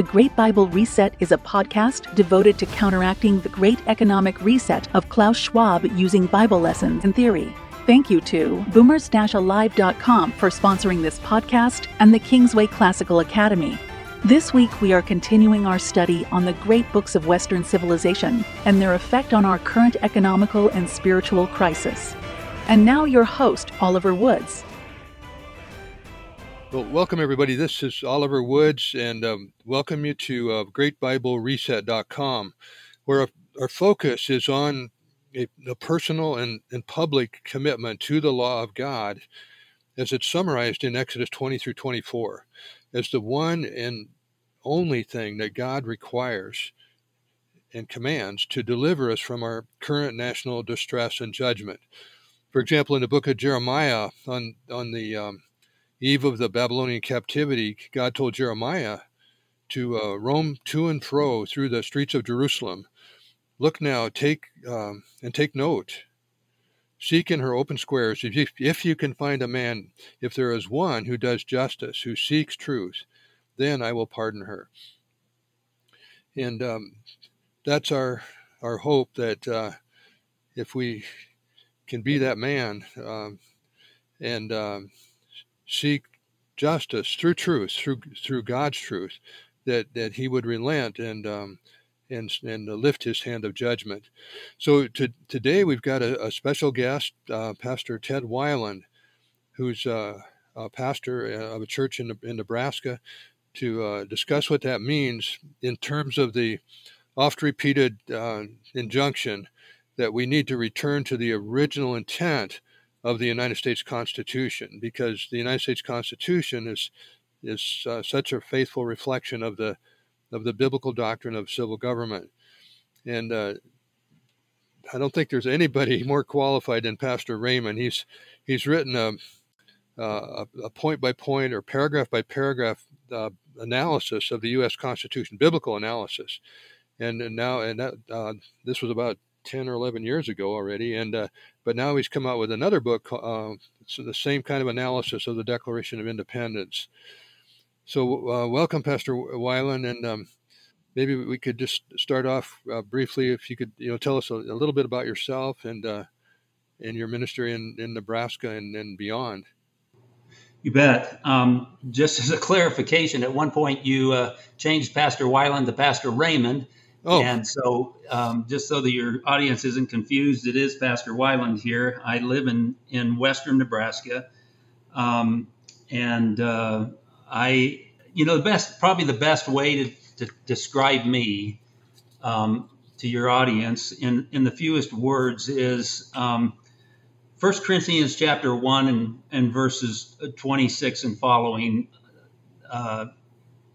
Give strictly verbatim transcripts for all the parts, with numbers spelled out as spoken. The Great Bible Reset is a podcast devoted to counteracting the Great Economic Reset of Klaus Schwab using Bible lessons and theory. Thank you to boomers dash alive dot com for sponsoring this podcast and the Kingsway Classical Academy. This week, we are continuing our study on the great books of Western civilization and their effect on our current economical and spiritual crisis. And now your host, Oliver Woods. Well, welcome, everybody. This is Oliver Woods, and um, welcome you to uh, Great Bible Reset dot com, where our, our focus is on a, a personal and, and public commitment to the law of God, as it's summarized in Exodus twenty through twenty-four, as the one and only thing that God requires and commands to deliver us from our current national distress and judgment. For example, in the book of Jeremiah, on, on the... Um, eve of the Babylonian captivity, God told Jeremiah to uh, roam to and fro through the streets of Jerusalem. Look now, take um, and take note. Seek in her open squares, if you, if you can find a man, if there is one who does justice, who seeks truth, then I will pardon her. And um, that's our our hope, that uh, if we can be that man um, and um, seek justice through truth, through through God's truth, that, that he would relent and um, and and lift his hand of judgment. So to, today we've got a, a special guest, uh, Pastor Ted Weiland, who's uh, a pastor of a church in, in Nebraska, to uh, discuss what that means in terms of the oft-repeated uh, injunction that we need to return to the original intent of the United States Constitution, because the United States Constitution is is uh, such a faithful reflection of the of the biblical doctrine of civil government. And uh, I don't think there's anybody more qualified than Pastor Raymond. He's he's written a a, a point by point or paragraph by paragraph uh, analysis of the U S Constitution, biblical analysis, and, and now and that, uh, this was about ten or eleven years ago already, and uh, but now he's come out with another book, uh, so the same kind of analysis of the Declaration of Independence. So uh, welcome, Pastor Weiland, and um, maybe we could just start off uh, briefly, if you could, you know, tell us a, a little bit about yourself and uh, and your ministry in, in Nebraska and, and beyond. You bet. Um, just as a clarification, at one point you uh, changed Pastor Weiland to Pastor Raymond. Oh. And so um, just so that your audience isn't confused, it is Pastor Weiland here. I live in, in western Nebraska. Um, and uh, I, you know, the best, probably the best way to, to describe me um, to your audience in, in the fewest words is um, First Corinthians chapter one and, and verses twenty-six and following. Uh,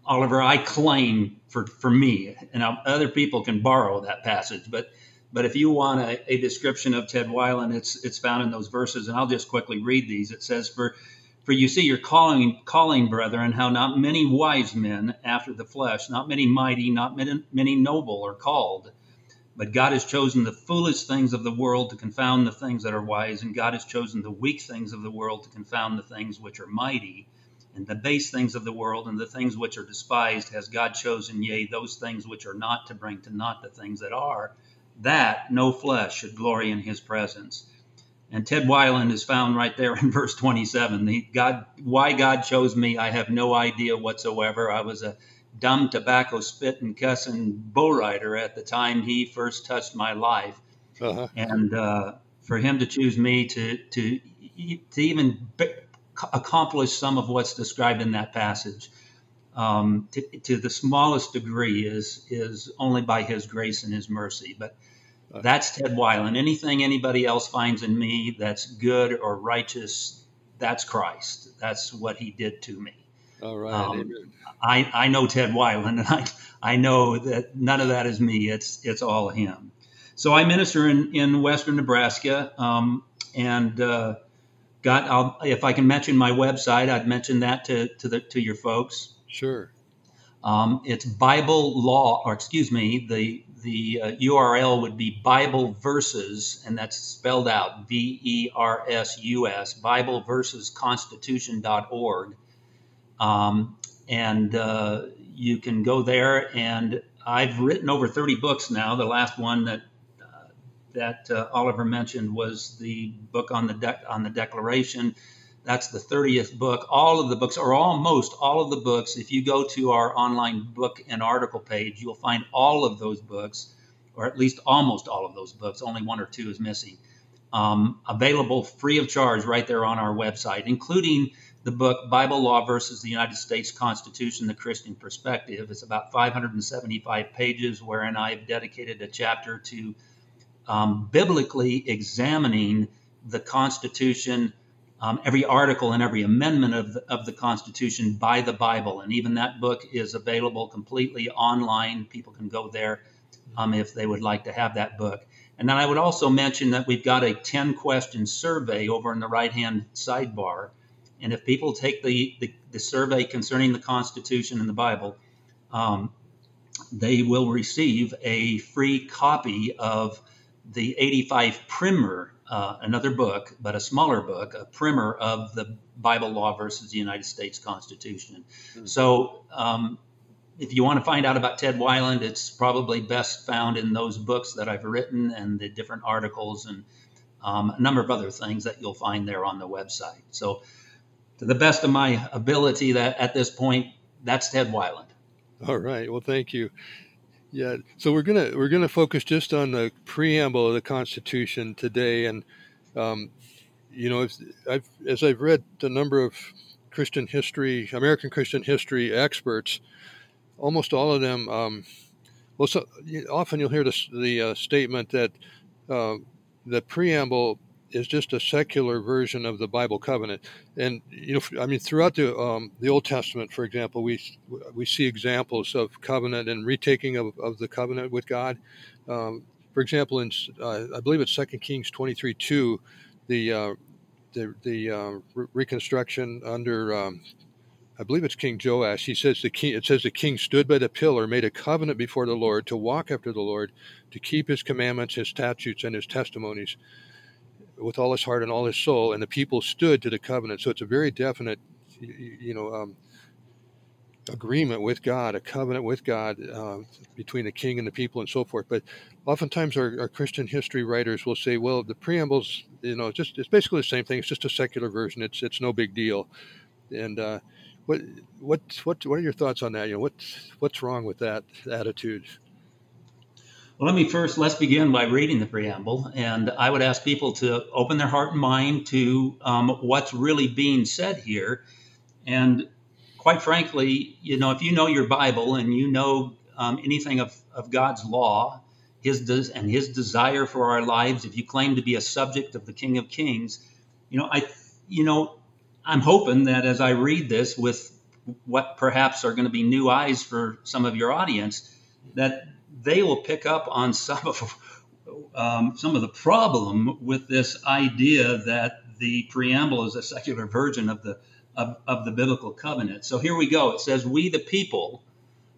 Oliver, I claim for, for me, and I'll, other people can borrow that passage, but but if you want a, a description of Ted Weiland, it's it's found in those verses, and I'll just quickly read these. It says, for for you see your calling, calling brethren, how not many wise men after the flesh, not many mighty, not many, many noble are called, but God has chosen the foolish things of the world to confound the things that are wise, and God has chosen the weak things of the world to confound the things which are mighty. And the base things of the world and the things which are despised has God chosen, yea, those things which are not, to bring to naught the things that are, that no flesh should glory in his presence. And Ted Weiland is found right there in verse twenty-seven. The God, why God chose me, I have no idea whatsoever. I was a dumb tobacco spit and cussing bull rider at the time he first touched my life. Uh-huh. And uh, for him to choose me to, to, to even... Be, accomplish some of what's described in that passage um, to, to the smallest degree is is only by his grace and his mercy. But that's Ted Weiland. Anything anybody else finds in me that's good or righteous, that's Christ. That's what he did to me. All right. Um, amen. I, I know Ted Weiland, and I, I know that none of that is me. It's it's all him. So I minister in, in western Nebraska, um, and uh, God, I'll, if I can mention my website, I'd mention that to to, the, to your folks. Sure. Um, it's Bible Law, or excuse me, the the uh, U R L would be Bible Versus, and that's spelled out V E R S U S, Bible Versus Constitution dot org. Um, and uh, you can go there, and I've written over thirty books now. The last one that uh, that uh, Oliver mentioned was the book on the de- on the Declaration. That's the thirtieth book. All of the books, or almost all of the books, if you go to our online book and article page, you'll find all of those books, or at least almost all of those books. Only one or two is missing. Um, available free of charge right there on our website, including the book Bible Law Versus the United States Constitution, The Christian Perspective. It's about five hundred seventy-five pages, wherein I've dedicated a chapter to um, biblically examining the Constitution, um, every article and every amendment of the, of the Constitution by the Bible. And even that book is available completely online. People can go there um, if they would like to have that book. And then I would also mention that we've got a ten-question survey over in the right-hand sidebar. And if people take the, the, the survey concerning the Constitution and the Bible, um, they will receive a free copy of the eighty-five primer, uh, another book, but a smaller book, a primer of the Bible Law Versus the United States Constitution. Mm-hmm. So um, if you want to find out about Ted Weiland, it's probably best found in those books that I've written and the different articles and um, a number of other things that you'll find there on the website. So, to the best of my ability, that at this point, that's Ted Weiland. All right. Well, thank you. Yeah. So we're gonna we're gonna focus just on the preamble of the Constitution today, and um, you know, as I've, as I've read a number of Christian history, American Christian history experts, almost all of them. Um, well, so often you'll hear the, the uh, statement that uh, the preamble is just a secular version of the Bible covenant. And, you know, I mean, throughout the um, the Old Testament, for example, we we see examples of covenant and retaking of, of the covenant with God. Um, for example, in uh, I believe it's Second Kings twenty-three two, the, uh, the, the uh, re- reconstruction under, um, I believe it's King Joash. He says, the king, it says the king stood by the pillar, made a covenant before the Lord to walk after the Lord, to keep his commandments, his statutes, and his testimonies, with all his heart and all his soul, and the people stood to the covenant. So it's a very definite, you know, um, agreement with God, a covenant with God uh, between the king and the people, and so forth. But oftentimes, our, our Christian history writers will say, "Well, the preamble's, you know, just it's basically the same thing. It's just a secular version. It's it's no big deal." And uh, what what what what are your thoughts on that? You know, what's what's wrong with that attitude? Well, let me first, let's begin by reading the preamble. And I would ask people to open their heart and mind to um, what's really being said here. And quite frankly, you know, if you know your Bible and you know um, anything of, of God's law, his des- and his desire for our lives, if you claim to be a subject of the King of Kings, you know, I, you know, I'm hoping that as I read this with what perhaps are going to be new eyes for some of your audience, that they will pick up on some of um, some of the problem with this idea that the preamble is a secular version of the of, of the biblical covenant. So here we go. It says, "We, the people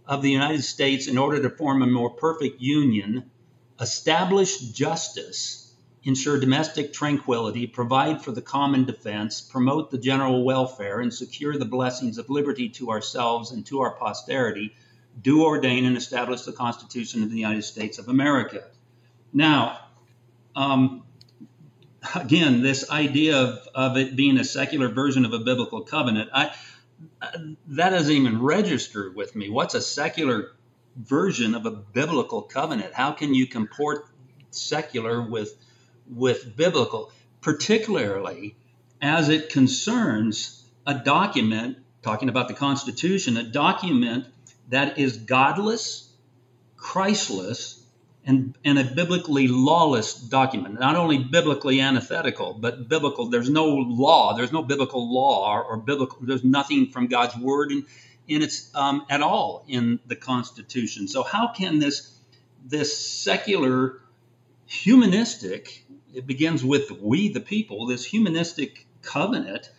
of the United States, in order to form a more perfect union, establish justice, ensure domestic tranquility, provide for the common defense, promote the general welfare, and secure the blessings of liberty to ourselves and to our posterity, do ordain and establish the Constitution of the United States of America." Now, um, again, this idea of, of it being a secular version of a biblical covenant, I, that doesn't even register with me. What's a secular version of a biblical covenant? How can you comport secular with, with biblical, particularly as it concerns a document, talking about the Constitution, a document that is godless, Christless, and, and a biblically lawless document. Not only biblically antithetical, but biblical. There's no law. There's no biblical law or, or biblical. There's nothing from God's word in, in its um, at all in the Constitution. So how can this this secular, humanistic? It begins with "we the people." This humanistic covenant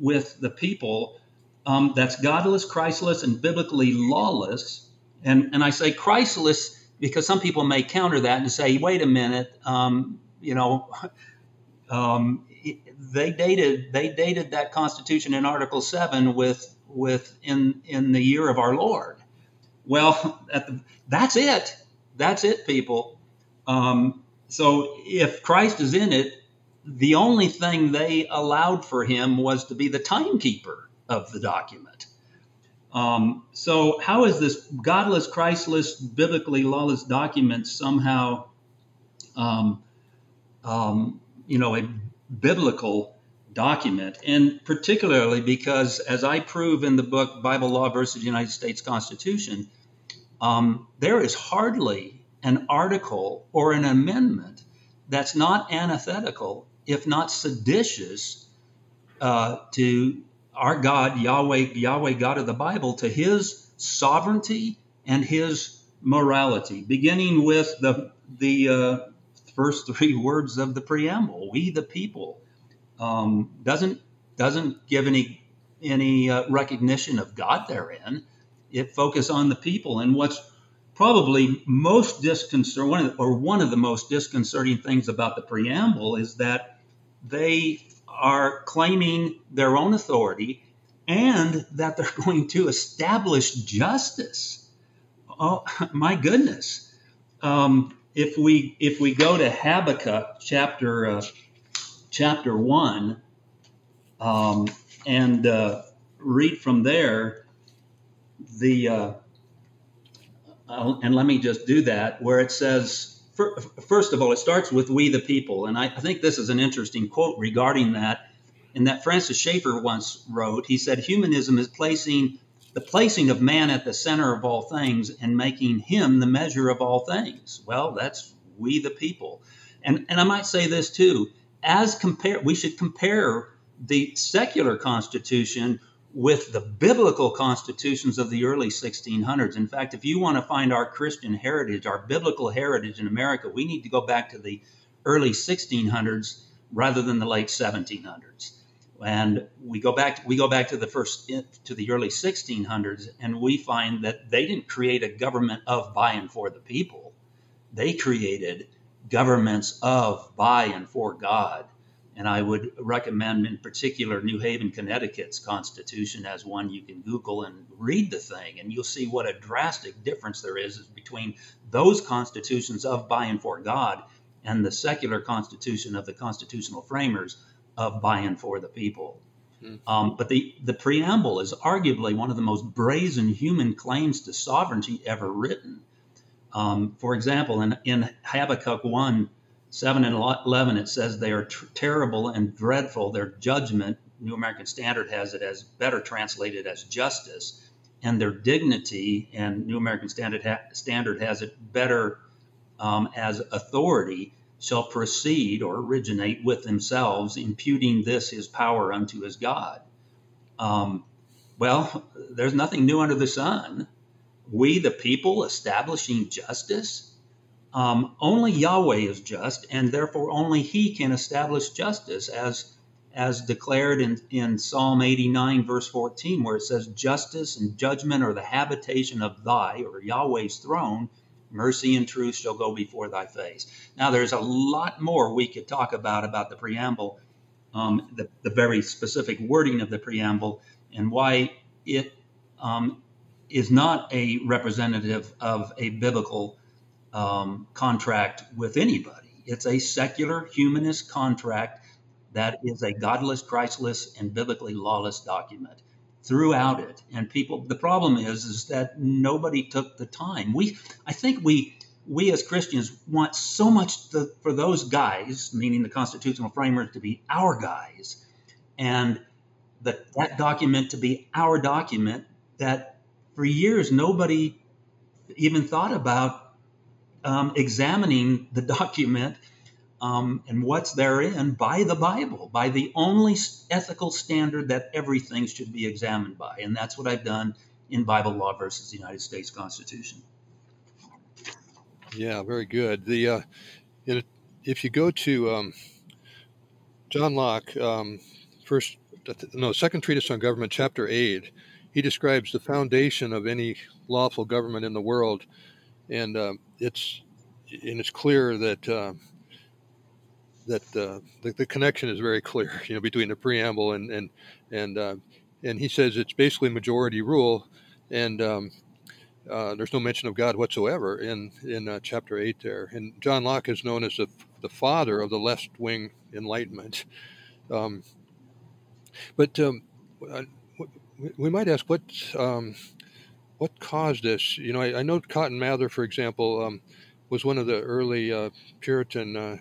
with the people. Um, that's godless, Christless, and biblically lawless. And and I say Christless because some people may counter that and say, wait a minute, um, you know, um, they dated they dated that Constitution in Article seven with with in in the year of our Lord. Well, at the, that's it. That's it, people. Um, so if Christ is in it, the only thing they allowed for him was to be the timekeeper of the document. Um, so how is this godless, Christless, biblically lawless document somehow, um, um, you know, a biblical document? And particularly because, as I prove in the book Bible Law versus the United States Constitution, um, there is hardly an article or an amendment that's not antithetical, if not seditious, uh, to our God, Yahweh, Yahweh God of the Bible, to his sovereignty and his morality, beginning with the the uh, first three words of the preamble, we the people, um, doesn't doesn't give any any uh, recognition of God therein. It focuses on the people. And what's probably most disconcerting, one of the, or one of the most disconcerting things about the preamble is that they are claiming their own authority and that they're going to establish justice. Oh, my goodness. Um, if we if we go to Habakkuk chapter uh, chapter one um, and uh, read from there, the uh, uh, and let me just do that, where it says, first of all, it starts with we the people. And I, I think this is an interesting quote regarding that, and that Francis Schaeffer once wrote. He said, humanism is placing the placing of man at the center of all things and making him the measure of all things. Well, that's we the people. And and I might say this too, as compare, we should compare the secular constitution with the biblical constitutions of the early sixteen hundreds. In fact, if you want to find our Christian heritage, our biblical heritage in America, we need to go back to the early sixteen hundreds rather than the late seventeen hundreds. And we go back, we go back to the first, to the early sixteen hundreds, and we find that they didn't create a government of, by, and for the people. They created governments of, by, and for God. And I would recommend in particular New Haven, Connecticut's constitution as one you can Google and read the thing. And you'll see what a drastic difference there is between those constitutions of, by, and for God and the secular constitution of the constitutional framers of, by, and for the people. Mm-hmm. Um, but the, the preamble is arguably one of the most brazen human claims to sovereignty ever written. Um, for example, in, in Habakkuk one, seven and eleven, it says they are t- terrible and dreadful. Their judgment, New American Standard has it as better translated as justice, and their dignity, and New American Standard, ha- Standard has it better um, as authority, shall proceed or originate with themselves, imputing this his power unto his God. Um, well, there's nothing new under the sun. We, the people, establishing justice. Um, only Yahweh is just, and therefore only he can establish justice, as as declared in, in Psalm eighty-nine, verse fourteen, where it says, justice and judgment are the habitation of thy, or Yahweh's throne, mercy and truth shall go before thy face. Now, there's a lot more we could talk about, about the preamble, um, the, the very specific wording of the preamble, and why it um, is not a representative of a biblical Um, contract with anybody. It's a secular humanist contract that is a godless, Christless, and biblically lawless document throughout it. And people, the problem is, is that nobody took the time. We, I think we, we as Christians want so much to, for those guys, meaning the constitutional framers, to be our guys, and the, that document to be our document, that for years nobody even thought about Um, examining the document um, and what's therein by the Bible, by the only ethical standard that everything should be examined by. And that's what I've done in Bible Law versus the United States Constitution. Yeah, very good. The uh, it, if you go to um, John Locke, um, first, no, Second Treatise on Government, Chapter eight, he describes the foundation of any lawful government in the world. And um, it's and it's clear that uh, that uh, the, the connection is very clear, you know, between the preamble and and and uh, and he says it's basically majority rule, and um, Uh, there's no mention of God whatsoever in in uh, chapter eight there. And John Locke is known as the, the father of the left-wing Enlightenment. Um, but um, we might ask what um, what caused this. You know, I, I know Cotton Mather, for example, um, was one of the early uh, Puritan uh,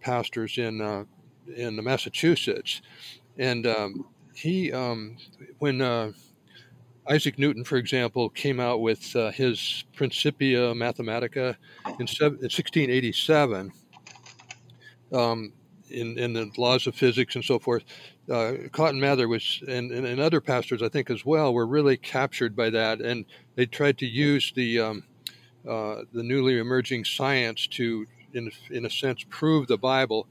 pastors in uh, in Massachusetts, and um, he um, when uh, Isaac Newton, for example, came out with uh, his Principia Mathematica in sixteen eighty-seven, um, in, in the laws of physics and so forth. Uh, Cotton Mather was, and, and, and other pastors, I think, as well, were really captured by that, and they tried to use the um, uh, the newly emerging science to, in in a sense, prove the Bible,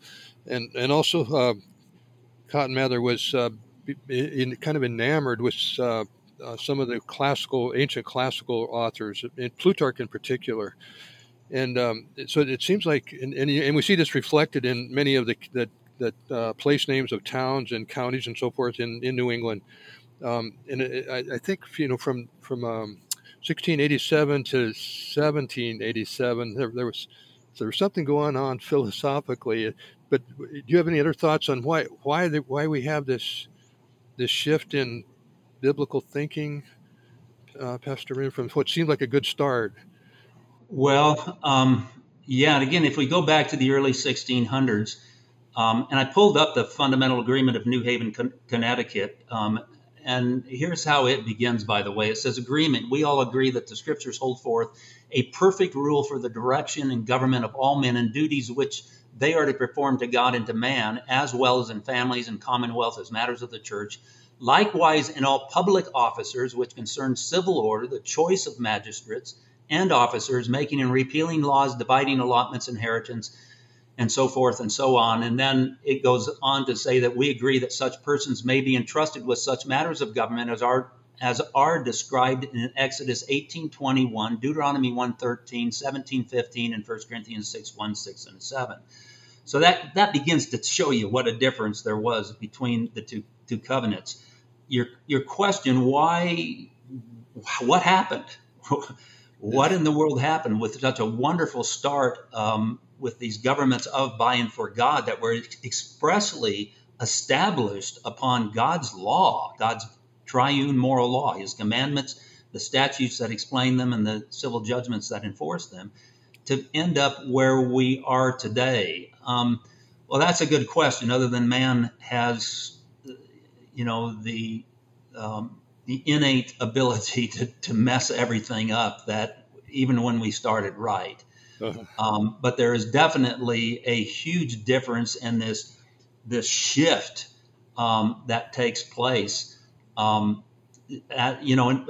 and and also uh, Cotton Mather was uh, in, kind of enamored with Uh, Uh, some of the classical, ancient classical authors, and Plutarch in particular, and um, so it seems like, and, and and we see this reflected in many of the the, the uh, place names of towns and counties and so forth in, in New England, um, and it, I, I think you know from from um, sixteen eighty-seven to seventeen eighty-seven there, there was there was something going on philosophically. But do you have any other thoughts on why why the, why we have this this shift in biblical thinking, uh, Pastor Rin, from what seemed like a good start? Well, um, yeah, and again, if we go back to the early sixteen hundreds, um, and I pulled up the Fundamental Agreement of New Haven, Con- Connecticut, um, and here's how it begins, by the way. It says, agreement, we all agree that the scriptures hold forth a perfect rule for the direction and government of all men and duties which they are to perform to God and to man, as well as in families and commonwealth as matters of the church, likewise in all public officers which concern civil order, the choice of magistrates and officers, making and repealing laws, dividing allotments, inheritance, and so forth and so on. And then it goes on to say that we agree that such persons may be entrusted with such matters of government as are as are described in Exodus eighteen twenty-one, Deuteronomy one thirteen, seventeen fifteen, and First Corinthians six one, six, and seven. So that, that begins to show you what a difference there was between the two two covenants. Your your question, why, what happened? What in the world happened with such a wonderful start um, with these governments of, by, and for God that were expressly established upon God's law, God's triune moral law, his commandments, the statutes that explain them, and the civil judgments that enforce them, to end up where we are today? Um, well, that's a good question, other than man has, you know, the um, the innate ability to, to mess everything up, that even when we started right. Uh-huh. Um, but there is definitely a huge difference in this this shift um, that takes place. Um, at, you know, and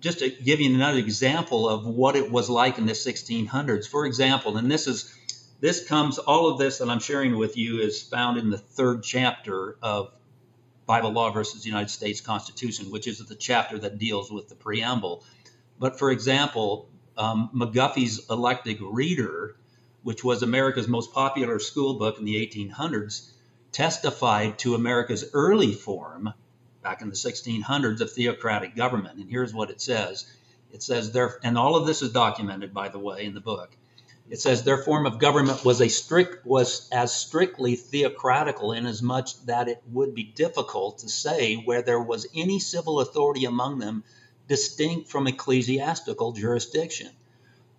just to give you another example of what it was like in the sixteen hundreds, for example, and this is this comes all of this that I'm sharing with you is found in the third chapter of Bible Law versus the United States Constitution, which is the chapter that deals with the preamble. But for example, um, McGuffey's Eclectic Reader, which was America's most popular school book in the eighteen hundreds, testified to America's early form, back in the sixteen hundreds, of theocratic government. And here's what it says. It says there, and all of this is documented, by the way, in the book. It says their form of government was a strict was as strictly theocratical, inasmuch that it would be difficult to say where there was any civil authority among them distinct from ecclesiastical jurisdiction.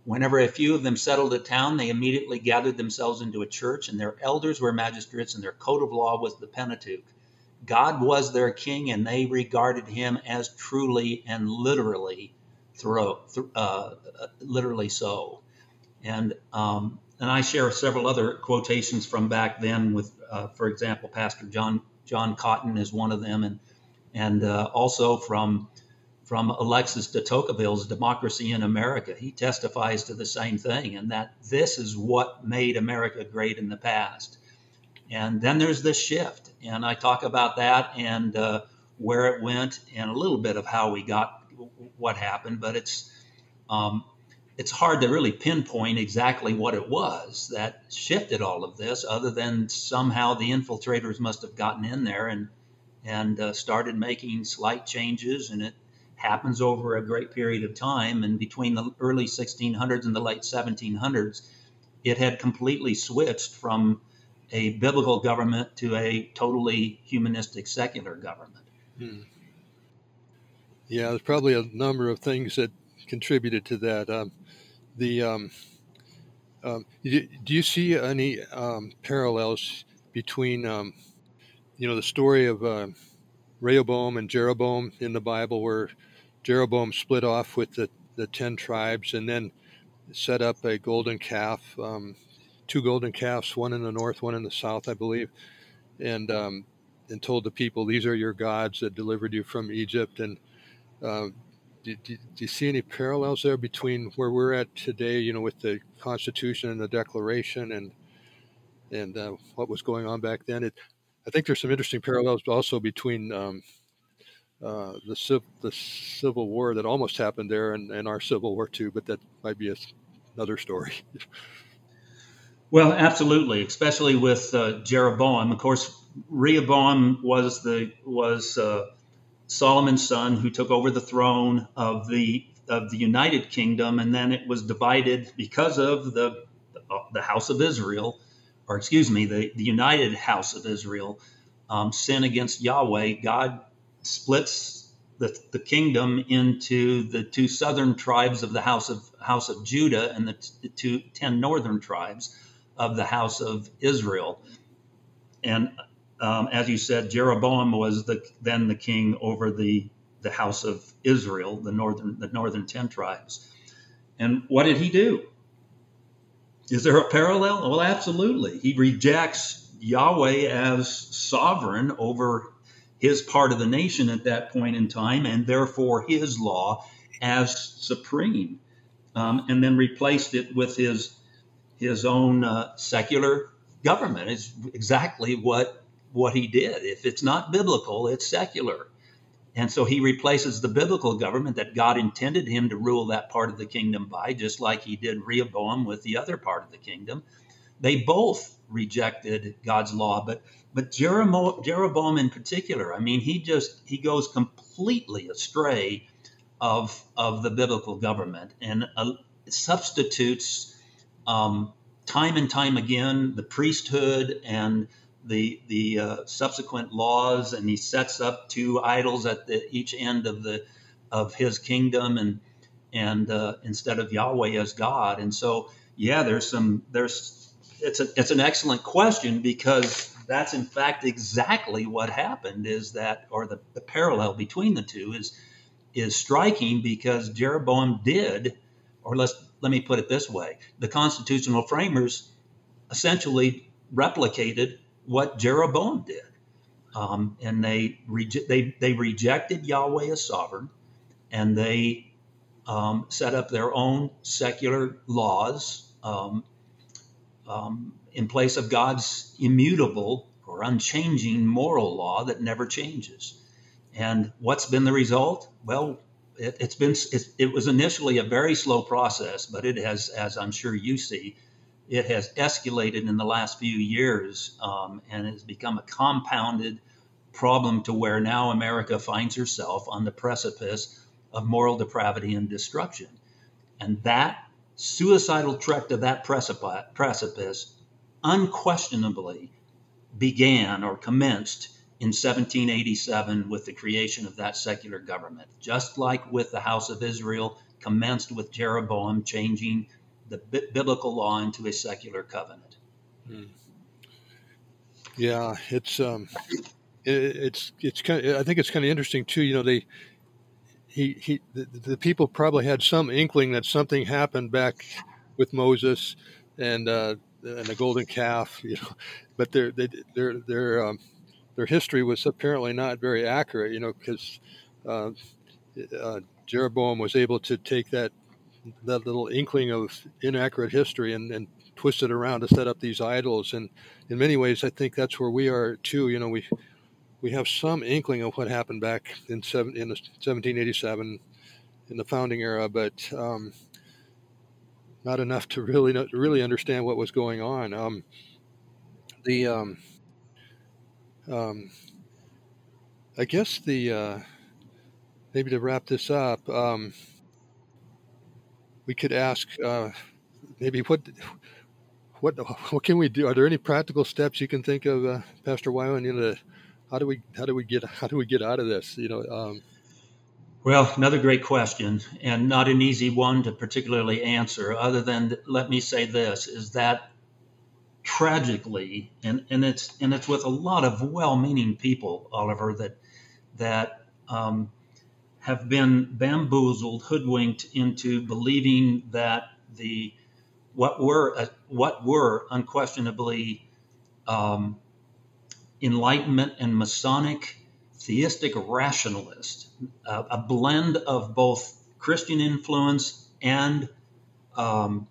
Whenever a few of them settled a town, they immediately gathered themselves into a church, and their elders were magistrates, and their code of law was the Pentateuch. God was their king, and they regarded him as truly and literally, thro- th- uh, literally so. And um, and I share several other quotations from back then with, uh, for example, Pastor John John Cotton is one of them, and and uh, also from from Alexis de Tocqueville's Democracy in America. He testifies to the same thing, and that this is what made America great in the past. And then there's this shift, and I talk about that and uh, where it went, and a little bit of how we got what happened, but it's um, it's hard to really pinpoint exactly what it was that shifted all of this, other than somehow the infiltrators must have gotten in there and and uh, started making slight changes, and it happens over a great period of time, and between the early sixteen hundreds and the late seventeen hundreds, it had completely switched from a biblical government to a totally humanistic secular government. Hmm. Yeah, there's probably a number of things that contributed to that. Um, the um, um, do, do you see any um, parallels between um, you know the story of uh, Rehoboam and Jeroboam in the Bible, where Jeroboam split off with the, the ten tribes and then set up a golden calf, um, two golden calves, one in the north, one in the south, I believe, and um, and told the people, "These are your gods that delivered you from Egypt." And uh, do, do, do you see any parallels there between where we're at today, you know, with the Constitution and the Declaration, and and uh, what was going on back then? It, I think there's some interesting parallels also between um, uh, the civ- the Civil War that almost happened there and, and our Civil War too, but that might be a, another story. Well, absolutely, especially with uh, Jeroboam. Of course, Rehoboam was the was uh, Solomon's son who took over the throne of the of the United Kingdom, and then it was divided because of the the House of Israel, or excuse me, the, the United House of Israel, um, sin against Yahweh. God splits the the kingdom into the two southern tribes of the House of House of Judah and the, t- the two ten northern tribes of the house of Israel. And um, as you said, Jeroboam was the, then the king over the, the house of Israel, the northern the northern ten tribes. And what did he do? Is there a parallel? Well, absolutely. He rejects Yahweh as sovereign over his part of the nation at that point in time, and therefore his law as supreme, um, and then replaced it with his his own uh, secular government. Is exactly what what he did. If it's not biblical, it's secular. And so he replaces the biblical government that God intended him to rule that part of the kingdom by, just like he did Rehoboam with the other part of the kingdom. They both rejected God's law, but but Jeroboam, Jeroboam in particular, I mean, he just he goes completely astray of of the biblical government and uh, substitutes Um, time and time again, the priesthood and the the uh, subsequent laws, and he sets up two idols at the, each end of the of his kingdom, and and uh, instead of Yahweh as God. And so, yeah, there's some there's it's a, it's an excellent question, because that's in fact exactly what happened. Is that or the, the parallel between the two is is striking, because Jeroboam did, or let's. Let me put it this way. The constitutional framers essentially replicated what Jeroboam did. Um, and they, re- they they rejected Yahweh as sovereign, and they um, set up their own secular laws um, um, in place of God's immutable or unchanging moral law that never changes. And what's been the result? Well, It, it's been it, it was initially a very slow process, but it has, as I'm sure you see, it has escalated in the last few years, um, and has become a compounded problem to where now America finds herself on the precipice of moral depravity and destruction. And that suicidal trek to that precipice, precipice unquestionably began or commenced in seventeen eighty-seven with the creation of that secular government, just like with the House of Israel, commenced with Jeroboam changing the b- biblical law into a secular covenant. Hmm. Yeah, it's um, it, it's it's kind of, I think it's kind of interesting too. You know, they he he the, the people probably had some inkling that something happened back with Moses and uh, and the golden calf, you know, but they're they, they're they're um, their history was apparently not very accurate, you know, because uh, uh, Jeroboam was able to take that that little inkling of inaccurate history and, and twist it around to set up these idols. And in many ways, I think that's where we are too. You know, we we have some inkling of what happened back in seven in seventeen eighty-seven in the founding era, but um, not enough to really not, really understand what was going on. Um, the um, Um, I guess the uh, maybe to wrap this up, um, we could ask uh, maybe what what what can we do? Are there any practical steps you can think of, uh, Pastor Weiland? You know, how do we how do we get how do we get out of this? You know. Um, Well, another great question, and not an easy one to particularly answer, other than let me say this, is that tragically, and, and it's and it's with a lot of well-meaning people, Oliver, that that um, have been bamboozled, hoodwinked into believing that the what were uh, what were unquestionably um, Enlightenment and Masonic theistic rationalist, uh, a blend of both Christian influence and um,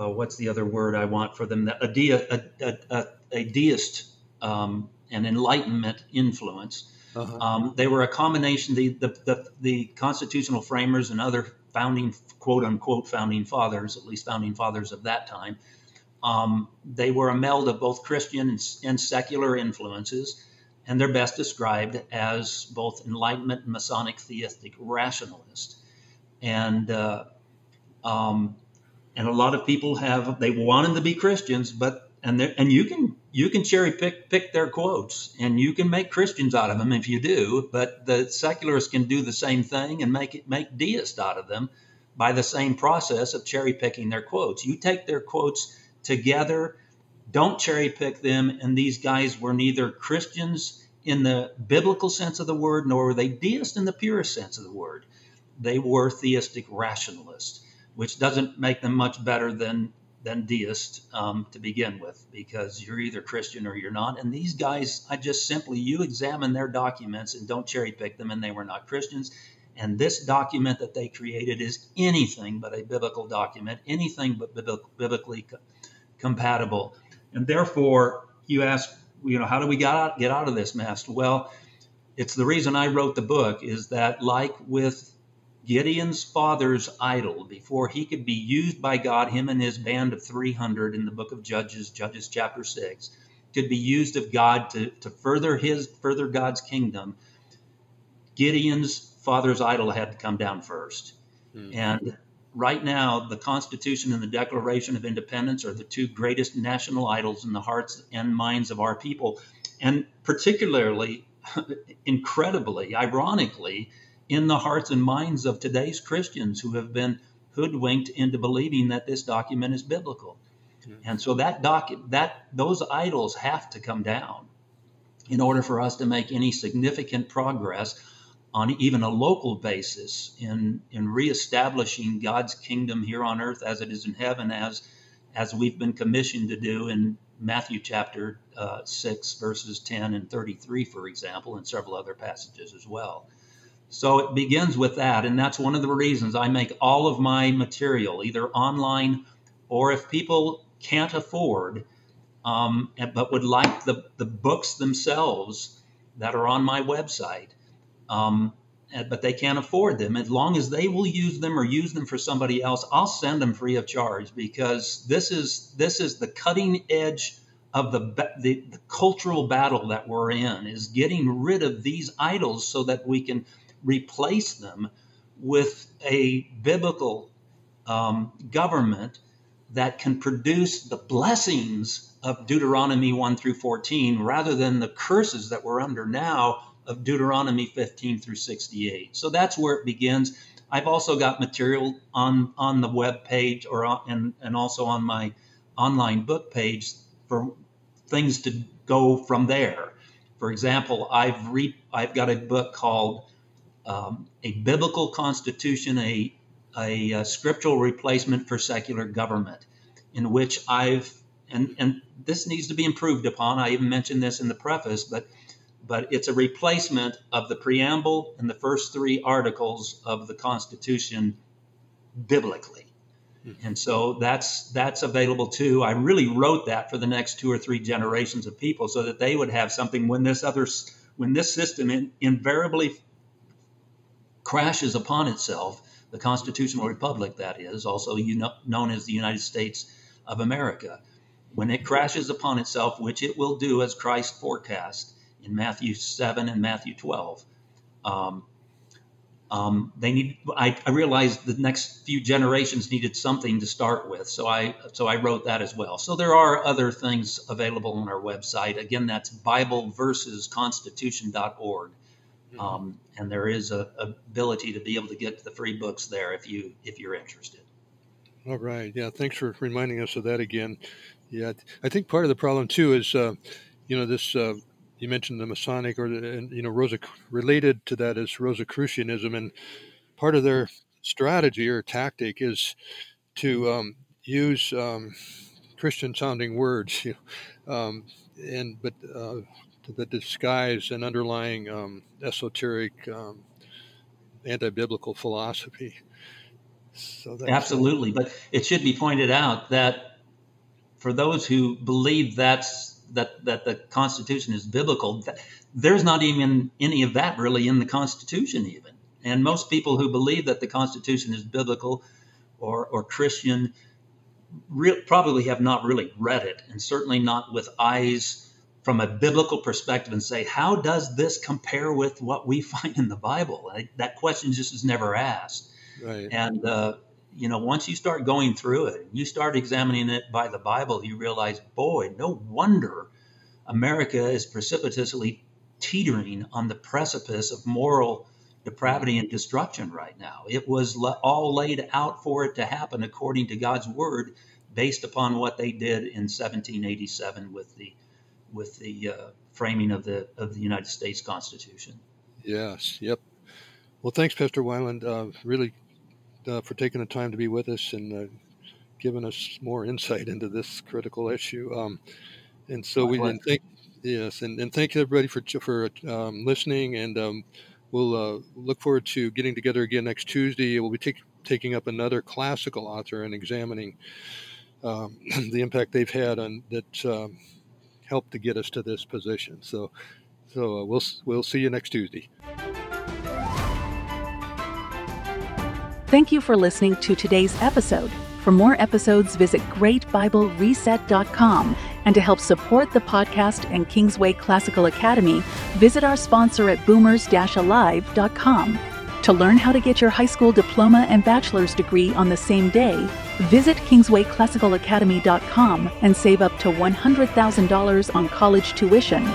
uh, what's the other word I want for them? A, de- a, a, a, a deist um, and Enlightenment influence. Uh-huh. Um, they were a combination. The, the the the constitutional framers and other founding, quote unquote, founding fathers, at least founding fathers of that time, um, they were a meld of both Christian and, and secular influences. And they're best described as both Enlightenment and Masonic theistic rationalists. And uh, um, and a lot of people have, they wanted to be Christians, but, and and you can you can cherry pick pick their quotes, and you can make Christians out of them if you do, but the secularists can do the same thing and make it, make deists out of them by the same process of cherry picking their quotes. You take their quotes together, don't cherry pick them, and these guys were neither Christians in the biblical sense of the word, nor were they deists in the purest sense of the word. They were theistic rationalists, which doesn't make them much better than than deists um, to begin with, because you're either Christian or you're not. And these guys, I just simply, you examine their documents and don't cherry pick them, and they were not Christians. And this document that they created is anything but a biblical document, anything but biblical, biblically co- compatible. And therefore, you ask, you know, how do we get out, get out of this mess? Well, it's the reason I wrote the book, is that like with Gideon's father's idol, before he could be used by God, him and his band of three hundred in the book of Judges, Judges chapter six, could be used of God to, to further his further God's kingdom, Gideon's father's idol had to come down first. Mm-hmm. And right now, the Constitution and the Declaration of Independence are the two greatest national idols in the hearts and minds of our people, and particularly, incredibly, ironically, in the hearts and minds of today's Christians who have been hoodwinked into believing that this document is biblical. Yeah. And so that doc, that those idols have to come down in order for us to make any significant progress on even a local basis in, in reestablishing God's kingdom here on earth as it is in heaven, as as we've been commissioned to do in Matthew chapter uh, six, verses ten and thirty-three, for example, and several other passages as well. So it begins with that, and that's one of the reasons I make all of my material, either online or if people can't afford, um, but would like the, the books themselves that are on my website, Um, but they can't afford them. As long as they will use them or use them for somebody else, I'll send them free of charge, because this is this is the cutting edge of the, the the cultural battle that we're in, is getting rid of these idols so that we can replace them with a biblical um, government that can produce the blessings of Deuteronomy one through fourteen rather than the curses that we're under now of Deuteronomy fifteen through sixty-eight. So that's where it begins. I've also got material on, on the web page or on, and, and also on my online book page for things to go from there. For example, I've re, I've got a book called um, A Biblical Constitution, a, a a Scriptural Replacement for Secular Government, in which I've, and, and this needs to be improved upon. I even mentioned this in the preface, but but it's a replacement of the preamble and the first three articles of the Constitution biblically. Mm-hmm. And so that's that's available too. I really wrote that for the next two or three generations of people so that they would have something when this other when this system in, invariably crashes upon itself, the constitutional republic that is, also you know, known as the United States of America. When it crashes upon itself, which it will do as Christ forecast, in Matthew seven and Matthew twelve, um, Um, they need. I, I realized the next few generations needed something to start with, so I so I wrote that as well. So there are other things available on our website. Again, that's Bible Versus Constitution dot org, um, and there is a, a ability to be able to get the free books there if you if you're interested. All right. Yeah. Thanks for reminding us of that again. Yeah. I think part of the problem too is, uh, you know, this. Uh, You mentioned the Masonic, or the, and, you know, Rosa, related to that is Rosicrucianism, and part of their strategy or tactic is to um, use um, Christian-sounding words, you know, um, and but uh, that disguise an underlying um, esoteric, um, anti-biblical philosophy. So that's, absolutely, but it should be pointed out that for those who believe that's that that the Constitution is biblical, there's not even any of that really in the Constitution even. And most people who believe that the Constitution is biblical or or Christian re- probably have not really read it, and certainly not with eyes from a biblical perspective and say, how does this compare with what we find in the Bible? I, that question just is never asked. Right. And, uh, you know, once you start going through it, you start examining it by the Bible, you realize, boy, no wonder America is precipitously teetering on the precipice of moral depravity and destruction right now. It was all laid out for it to happen according to God's word, based upon what they did in seventeen eighty-seven with the with the uh, framing of the of the United States Constitution. Yes. Yep. Well, thanks, Pastor Weiland. Uh, really. Uh, for taking the time to be with us and uh, giving us more insight into this critical issue. Um, and so we and thank yes, and, and thank everybody for for um, listening. And um, we'll uh, look forward to getting together again next Tuesday. We'll be take, taking up another classical author and examining um, the impact they've had on that um, helped to get us to this position. So, so uh, we'll we'll see you next Tuesday. Thank you for listening to today's episode. For more episodes, visit Great Bible Reset dot com. And to help support the podcast and Kingsway Classical Academy, visit our sponsor at boomers dash alive dot com. To learn how to get your high school diploma and bachelor's degree on the same day, visit Kingsway Classical Academy dot com and save up to one hundred thousand dollars on college tuition.